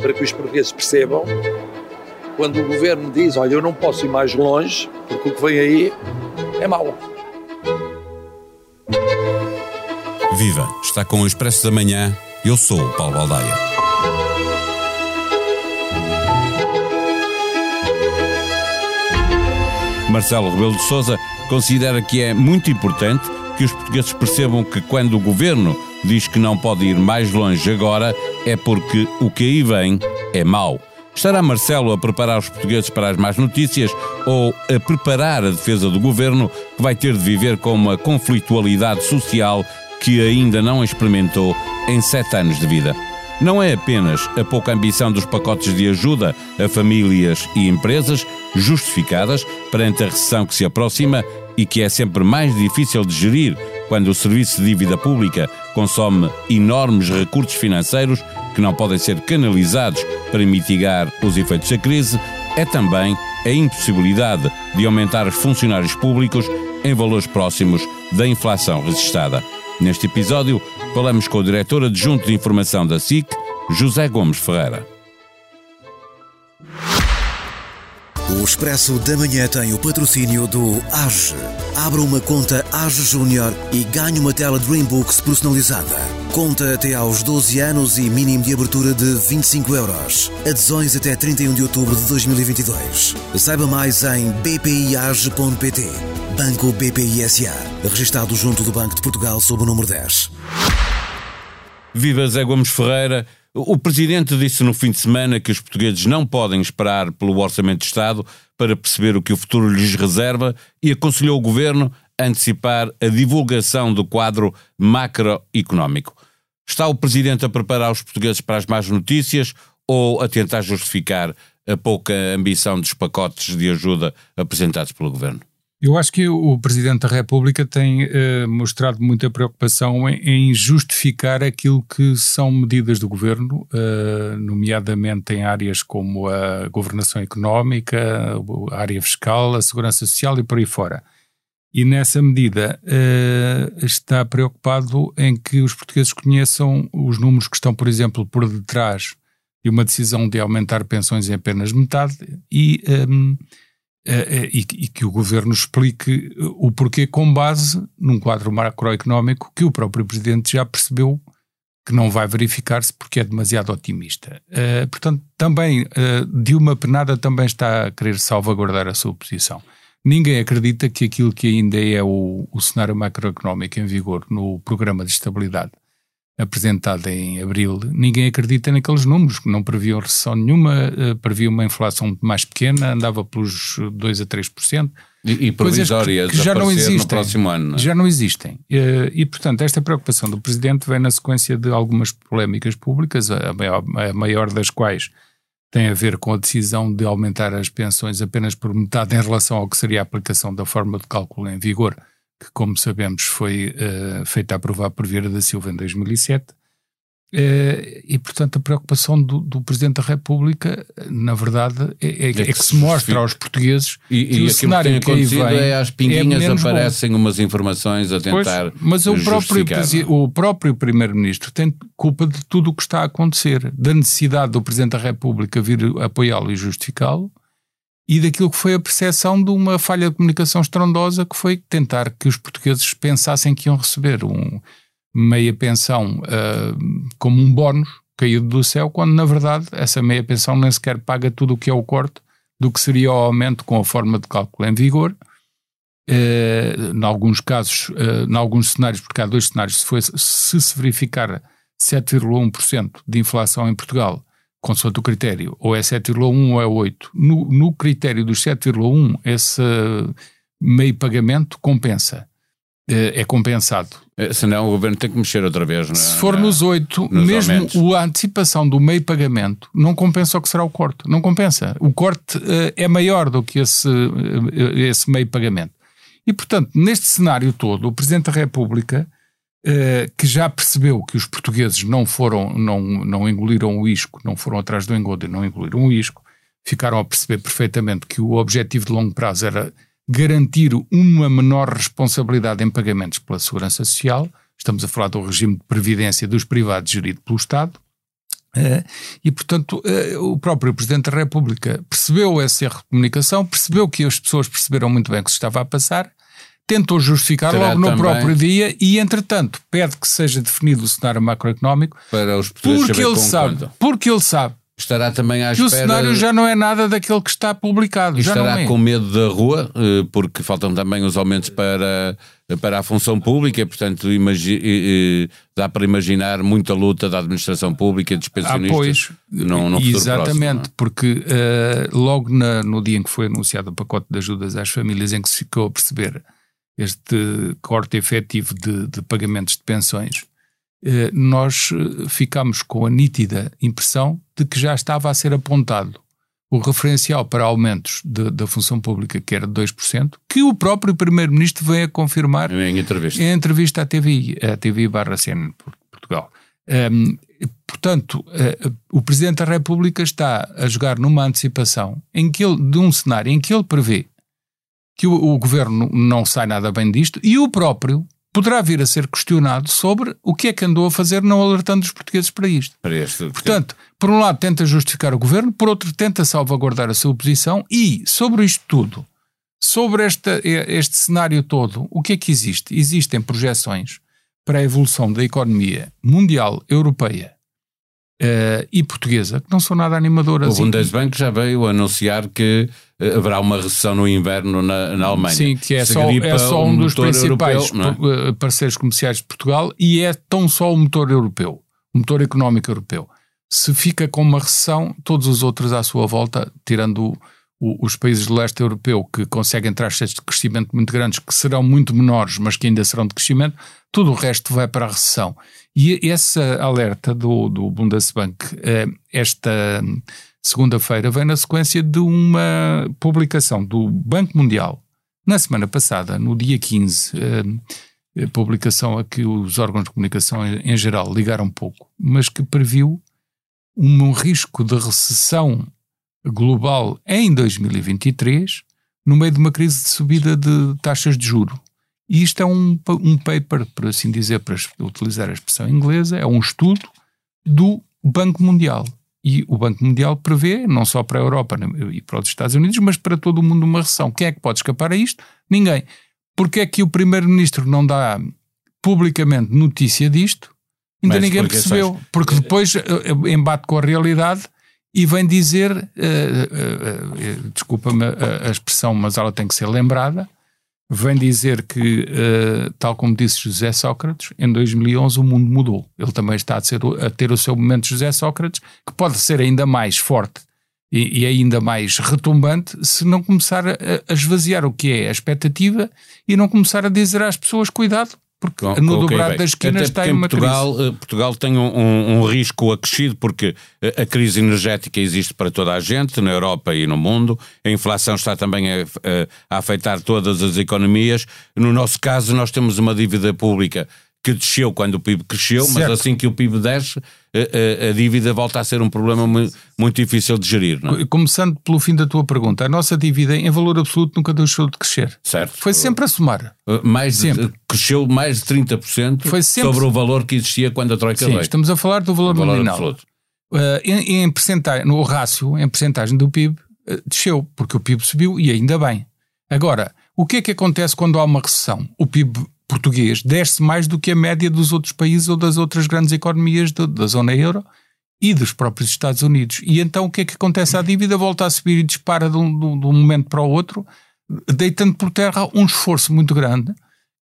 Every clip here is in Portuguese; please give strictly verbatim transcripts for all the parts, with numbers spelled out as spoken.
para que os portugueses percebam, quando o governo diz, olha, eu não posso ir mais longe, porque o que vem aí é mau. Viva! Está com o Expresso da Manhã. Eu sou o Paulo Aldeia. Marcelo Rebelo de Sousa considera que é muito importante que os portugueses percebam que quando o governo diz que não pode ir mais longe agora é porque o que aí vem é mau. Estará Marcelo a preparar os portugueses para as más notícias ou a preparar a defesa do governo que vai ter de viver com uma conflitualidade social que ainda não experimentou em sete anos de vida? Não é apenas a pouca ambição dos pacotes de ajuda a famílias e empresas, justificadas perante a recessão que se aproxima e que é sempre mais difícil de gerir quando o serviço de dívida pública consome enormes recursos financeiros que não podem ser canalizados para mitigar os efeitos da crise, é também a impossibilidade de aumentar os funcionários públicos em valores próximos da inflação registada. Neste episódio, falamos com o diretor adjunto de informação da S I C, José Gomes Ferreira. O Expresso da Manhã tem o patrocínio do A G E. Abra uma conta A G E Júnior e ganhe uma tela DreamBooks personalizada. Conta até aos doze anos e mínimo de abertura de vinte e cinco euros. Adesões até trinta e um de outubro de dois mil e vinte e dois. Saiba mais em b p i a g e ponto p t. Banco B P I S A. Registado junto do Banco de Portugal sob o número dez. Viva Zé Gomes Ferreira. O Presidente disse no fim de semana que os portugueses não podem esperar pelo Orçamento de Estado para perceber o que o futuro lhes reserva e aconselhou o Governo a antecipar a divulgação do quadro macroeconómico. Está o Presidente a preparar os portugueses para as más notícias ou a tentar justificar a pouca ambição dos pacotes de ajuda apresentados pelo Governo? Eu acho que o Presidente da República tem eh, mostrado muita preocupação em, em justificar aquilo que são medidas do Governo, eh, nomeadamente em áreas como a governação económica, a área fiscal, a segurança social e por aí fora. E nessa medida eh, está preocupado em que os portugueses conheçam os números que estão, por exemplo, por detrás de uma decisão de aumentar pensões em apenas metade e... Eh, E que o Governo explique o porquê com base num quadro macroeconómico que o próprio Presidente já percebeu que não vai verificar-se porque é demasiado otimista. Portanto, também, de uma penada, também está a querer salvaguardar a sua posição. Ninguém acredita que aquilo que ainda é o, o cenário macroeconómico em vigor no Programa de Estabilidade apresentado em abril, ninguém acredita naqueles números, que não previam recessão nenhuma, previa uma inflação mais pequena, andava pelos dois a três por cento. E, e provisórias que, que já não existem, no próximo ano. Não é? Já não existem. E, e, portanto, esta preocupação do Presidente vem na sequência de algumas polémicas públicas, a maior, a maior das quais tem a ver com a decisão de aumentar as pensões apenas por metade em relação ao que seria a aplicação da forma de cálculo em vigor, que, como sabemos, foi uh, feita a aprovar por Vieira da Silva em dois mil e sete, uh, e, portanto, a preocupação do, do Presidente da República, na verdade, é, é, é, que, é que se mostra aos portugueses e, que e o cenário que tem acontecido que aí vem é às pinguinhas é aparecem bom. umas informações a tentar pois, mas o próprio, o próprio Primeiro-Ministro tem culpa de tudo o que está a acontecer, da necessidade do Presidente da República vir apoiá-lo e justificá-lo, e daquilo que foi a percepção de uma falha de comunicação estrondosa que foi tentar que os portugueses pensassem que iam receber um meia pensão uh, como um bónus caído do céu, quando na verdade essa meia pensão nem sequer paga tudo o que é o corte do que seria o aumento com a forma de cálculo em vigor. Uh, em alguns casos, uh, em alguns cenários, porque há dois cenários, se, foi, se se verificar sete vírgula um por cento de inflação em Portugal, consoante o critério, ou é sete vírgula um ou é oito. No, no critério dos sete vírgula um, esse meio pagamento compensa. É compensado. Senão o Governo tem que mexer outra vez, não é? Se for nos oito, nos mesmo aumentos. A antecipação do meio pagamento não compensa o que será o corte. Não compensa. O corte é maior do que esse, esse meio pagamento. E, portanto, neste cenário todo, o Presidente da República, Uh, que já percebeu que os portugueses não foram, não, não engoliram o isco, não foram atrás do engodo e não engoliram o isco, ficaram a perceber perfeitamente que o objetivo de longo prazo era garantir uma menor responsabilidade em pagamentos pela segurança social, estamos a falar do regime de previdência dos privados gerido pelo Estado, E, portanto, o próprio Presidente da República percebeu esse erro de comunicação, percebeu que as pessoas perceberam muito bem o que se estava a passar, tentou justificar Terá logo no também. próprio dia e, entretanto, pede que seja definido o cenário macroeconómico para os porque ele sabe, conta. porque ele sabe Estará também à espera... E o cenário já não é nada daquele que está publicado. Já estará não é. com medo da rua, porque faltam também os aumentos para, para a função pública, portanto imagi... dá para imaginar muita luta da administração pública, dos pensionistas. Ah, pois, no, no exatamente, próximo, é? porque uh, logo na, no dia em que foi anunciado o pacote de ajudas às famílias, em que se ficou a perceber este corte efetivo de, de pagamentos de pensões, nós ficámos com a nítida impressão de que já estava a ser apontado o referencial para aumentos de, da função pública, que era de dois por cento, que o próprio Primeiro-Ministro veio a confirmar em entrevista, em entrevista à T V I, à T V I barra C N Portugal. Um, portanto, uh, o Presidente da República está a jogar numa antecipação em que ele, de um cenário em que ele prevê que o, o Governo não sai nada bem disto e o próprio poderá vir a ser questionado sobre o que é que andou a fazer não alertando os portugueses para isto. Para este, Portanto, por um lado tenta justificar o governo, por outro tenta salvaguardar a sua posição e, sobre isto tudo, sobre esta, este cenário todo, o que é que existe? Existem projeções para a evolução da economia mundial, europeia uh, e portuguesa, que não são nada animadoras. O Bundesbank já veio anunciar que haverá uma recessão no inverno na, na Alemanha. Sim, que é Se só, é só um dos principais europeu, é? parceiros comerciais de Portugal e é tão só o motor europeu, o motor económico europeu. Se fica com uma recessão, todos os outros à sua volta, tirando o, o, os países do leste europeu que conseguem taxas de crescimento muito grandes, que serão muito menores, mas que ainda serão de crescimento, tudo o resto vai para a recessão. E essa alerta do, do Bundesbank, esta segunda-feira, vem na sequência de uma publicação do Banco Mundial, na semana passada, no dia quinze, eh, publicação a que os órgãos de comunicação em geral ligaram pouco, mas que previu um risco de recessão global em dois mil e vinte e três, no meio de uma crise de subida de taxas de juro. E isto é um, um paper, por assim dizer, para utilizar a expressão inglesa, é um estudo do Banco Mundial. E o Banco Mundial prevê, não só para a Europa e para os Estados Unidos, mas para todo o mundo uma recessão. Quem é que pode escapar a isto? Ninguém. Porque é que o Primeiro-Ministro não dá publicamente notícia disto? Ainda mas ninguém porque percebeu. Sabes... Porque depois embate com a realidade e vem dizer, uh, uh, uh, desculpa-me a, a expressão, mas ela tem que ser lembrada, vem dizer que, uh, tal como disse José Sócrates, em dois mil e onze o mundo mudou. Ele também está a, ser, a ter o seu momento de José Sócrates, que pode ser ainda mais forte e, e ainda mais retumbante se não começar a, a esvaziar o que é a expectativa e não começar a dizer às pessoas, cuidado, porque com, no okay, dobrado das esquinas está em uma Portugal, crise. Portugal tem um, um, um risco acrescido porque a, a crise energética existe para toda a gente, na Europa e no mundo, a inflação está também a, a afetar todas as economias. No nosso caso nós temos uma dívida pública que desceu quando o P I B cresceu, certo. mas assim que o P I B desce, a, a, a dívida volta a ser um problema muito, muito difícil de gerir. Não é? Começando pelo fim da tua pergunta, a nossa dívida em valor absoluto nunca deixou de crescer. Certo. Foi sempre a somar. Mais sempre. De, cresceu mais de trinta por cento Foi sempre... sobre o valor que existia quando a Troika Sim, veio. Estamos a falar do valor, valor nominal. Uh, em, em percentagem, no rácio, em percentagem do P I B, uh, desceu, porque o P I B subiu e ainda bem. Agora, o que é que acontece quando há uma recessão? O P I B português desce mais do que a média dos outros países ou das outras grandes economias do, da zona euro e dos próprios Estados Unidos. E então o que é que acontece? A dívida volta a subir e dispara de um, de um momento para o outro, deitando por terra um esforço muito grande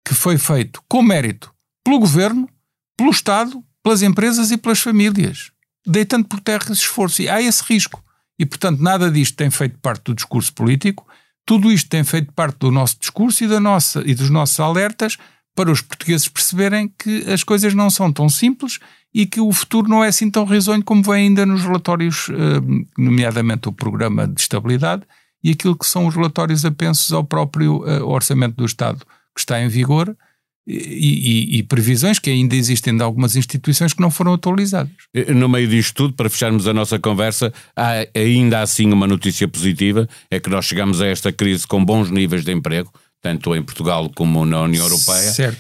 que foi feito com mérito pelo Governo, pelo Estado, pelas empresas e pelas famílias. Deitando por terra esse esforço. E há esse risco. E, portanto, nada disto tem feito parte do discurso político, tudo isto tem feito parte do nosso discurso e, da nossa, e dos nossos alertas para os portugueses perceberem que as coisas não são tão simples e que o futuro não é assim tão risonho como vem ainda nos relatórios, nomeadamente o Programa de Estabilidade e aquilo que são os relatórios apensos ao próprio Orçamento do Estado que está em vigor e, e, e previsões que ainda existem de algumas instituições que não foram atualizadas. No meio disto tudo, para fecharmos a nossa conversa, há ainda assim uma notícia positiva, é que nós chegamos a esta crise com bons níveis de emprego, tanto em Portugal como na União Europeia, certo.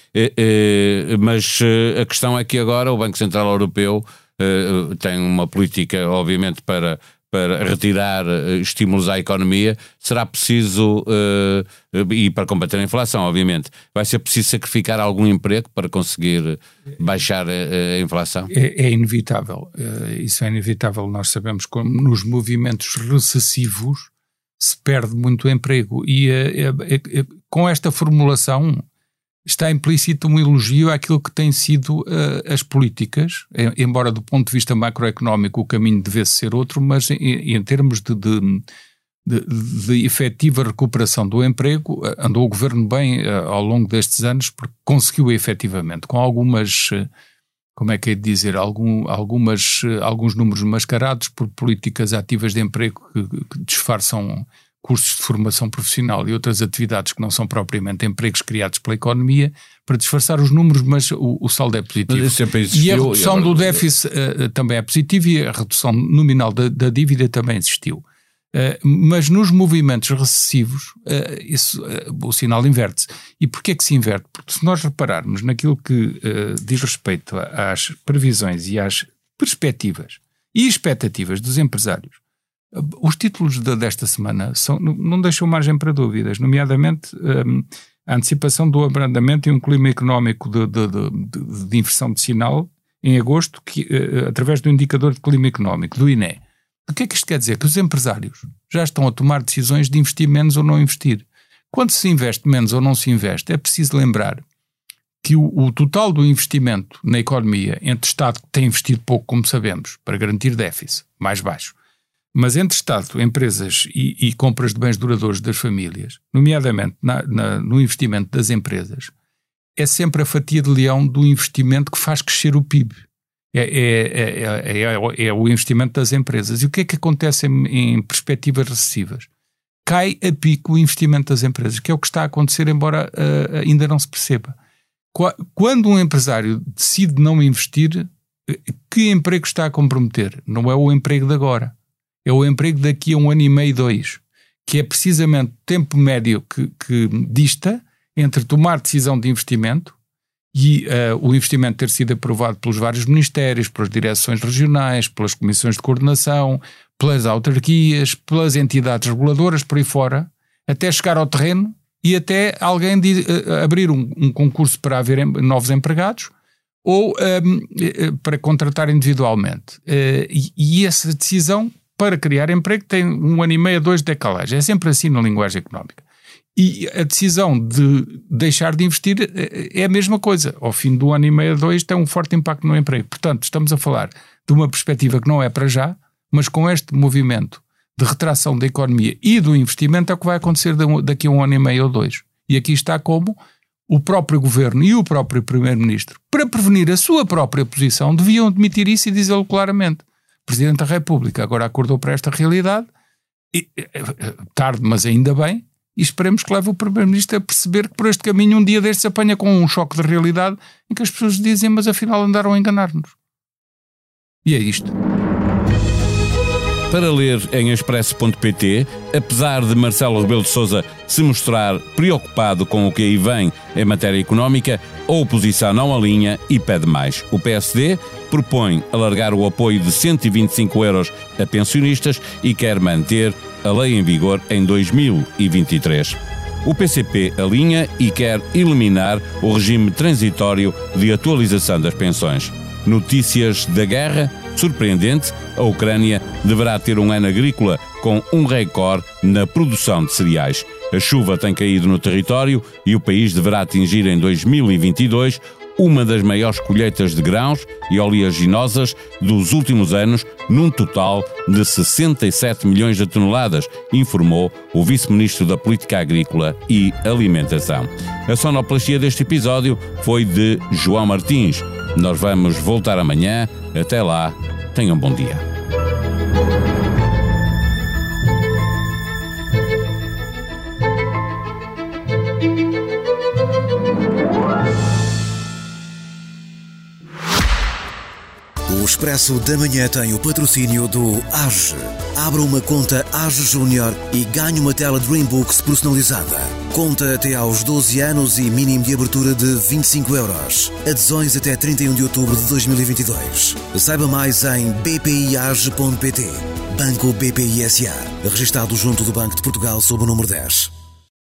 mas a questão é que agora o Banco Central Europeu uh, tem uma política, obviamente, para, para retirar uh, estímulos à economia, será preciso, uh, e para combater a inflação, obviamente, vai ser preciso sacrificar algum emprego para conseguir baixar uh, a inflação? É, é inevitável, uh, isso é inevitável. Nós sabemos como nos movimentos recessivos se perde muito emprego, e uh, uh, uh, com esta formulação está implícito um elogio àquilo que têm sido uh, as políticas, embora do ponto de vista macroeconómico o caminho devesse ser outro, mas em, em termos de, de, de, de efetiva recuperação do emprego, andou o governo bem uh, ao longo destes anos, porque conseguiu efetivamente, com algumas, como é que é de dizer, algum, algumas, alguns números mascarados por políticas ativas de emprego que, que disfarçam cursos de formação profissional e outras atividades que não são propriamente empregos criados pela economia, para disfarçar os números, mas o, o saldo é positivo. E a redução do déficit uh, também é positiva, e a redução nominal da, da dívida também existiu. Uh, mas nos movimentos recessivos, uh, isso, uh, o sinal inverte-se. E porquê é que se inverte? Porque se nós repararmos naquilo que uh, diz respeito às previsões e às perspectivas e expectativas dos empresários, os títulos de, desta semana são, não deixam margem para dúvidas, nomeadamente um, a antecipação do abrandamento e um clima económico de, de, de, de inversão de sinal em agosto, que, uh, através do indicador de clima económico, do I N E. O que é que isto quer dizer? Que os empresários já estão a tomar decisões de investir menos ou não investir. Quando se investe menos ou não se investe, é preciso lembrar que o, o total do investimento na economia, entre Estado, que tem investido pouco, como sabemos, para garantir déficit mais baixo, mas entre Estado, empresas e, e compras de bens duradouros das famílias, nomeadamente na, na, no investimento das empresas, é sempre a fatia de leão do investimento que faz crescer o P I B. É, é, é, é, é o investimento das empresas. E o que é que acontece em, em perspectivas recessivas? Cai a pico o investimento das empresas, que é o que está a acontecer, embora uh, ainda não se perceba. Quando um empresário decide não investir, que emprego está a comprometer? Não é o emprego de agora. É o emprego daqui a um ano e meio, dois, que é precisamente o tempo médio que, que dista entre tomar decisão de investimento e uh, o investimento ter sido aprovado pelos vários ministérios, pelas direções regionais, pelas comissões de coordenação, pelas autarquias, pelas entidades reguladoras, por aí fora, até chegar ao terreno e até alguém de, uh, abrir um, um concurso para haver em, novos empregados, ou um, para contratar individualmente. Uh, e, e essa decisão, para criar emprego, tem um ano e meio a dois de decalagem. É sempre assim na linguagem económica. E a decisão de deixar de investir é a mesma coisa. Ao fim do ano e meio a dois tem um forte impacto no emprego. Portanto, estamos a falar de uma perspectiva que não é para já, mas com este movimento de retração da economia e do investimento é o que vai acontecer daqui a um ano e meio ou dois. E aqui está como o próprio governo e o próprio primeiro-ministro, para prevenir a sua própria posição, deviam admitir isso e dizê-lo claramente. O Presidente da República agora acordou para esta realidade, e, tarde, mas ainda bem, e esperemos que leve o Primeiro-Ministro a perceber que por este caminho um dia deste se apanha com um choque de realidade em que as pessoas dizem, mas afinal andaram a enganar-nos. E é isto. Para ler em expresso ponto pt, apesar de Marcelo Rebelo de Sousa se mostrar preocupado com o que aí vem em matéria económica, a oposição não alinha e pede mais. O P S D propõe alargar o apoio de cento e vinte e cinco euros a pensionistas e quer manter a lei em vigor em dois mil e vinte e três. O P C P alinha e quer eliminar o regime transitório de atualização das pensões. Notícias da guerra? Surpreendente, a Ucrânia deverá ter um ano agrícola com um recorde na produção de cereais. A chuva tem caído no território e o país deverá atingir em dois mil e vinte e dois uma das maiores colheitas de grãos e oleaginosas dos últimos anos, num total de sessenta e sete milhões de toneladas, informou o Vice-Ministro da Política Agrícola e Alimentação. A sonoplastia deste episódio foi de João Martins. Nós vamos voltar amanhã. Até lá, tenham um bom dia. Expresso da Manhã tem o patrocínio do A G E. Abra uma conta A G E Júnior e ganhe uma tela DreamBooks personalizada. Conta até aos doze anos e mínimo de abertura de vinte e cinco euros. Adesões até trinta e um de outubro de dois mil e vinte e dois. Saiba mais em b p i a g e ponto p t. Banco B P I S A. Registado junto do Banco de Portugal sob o número dez.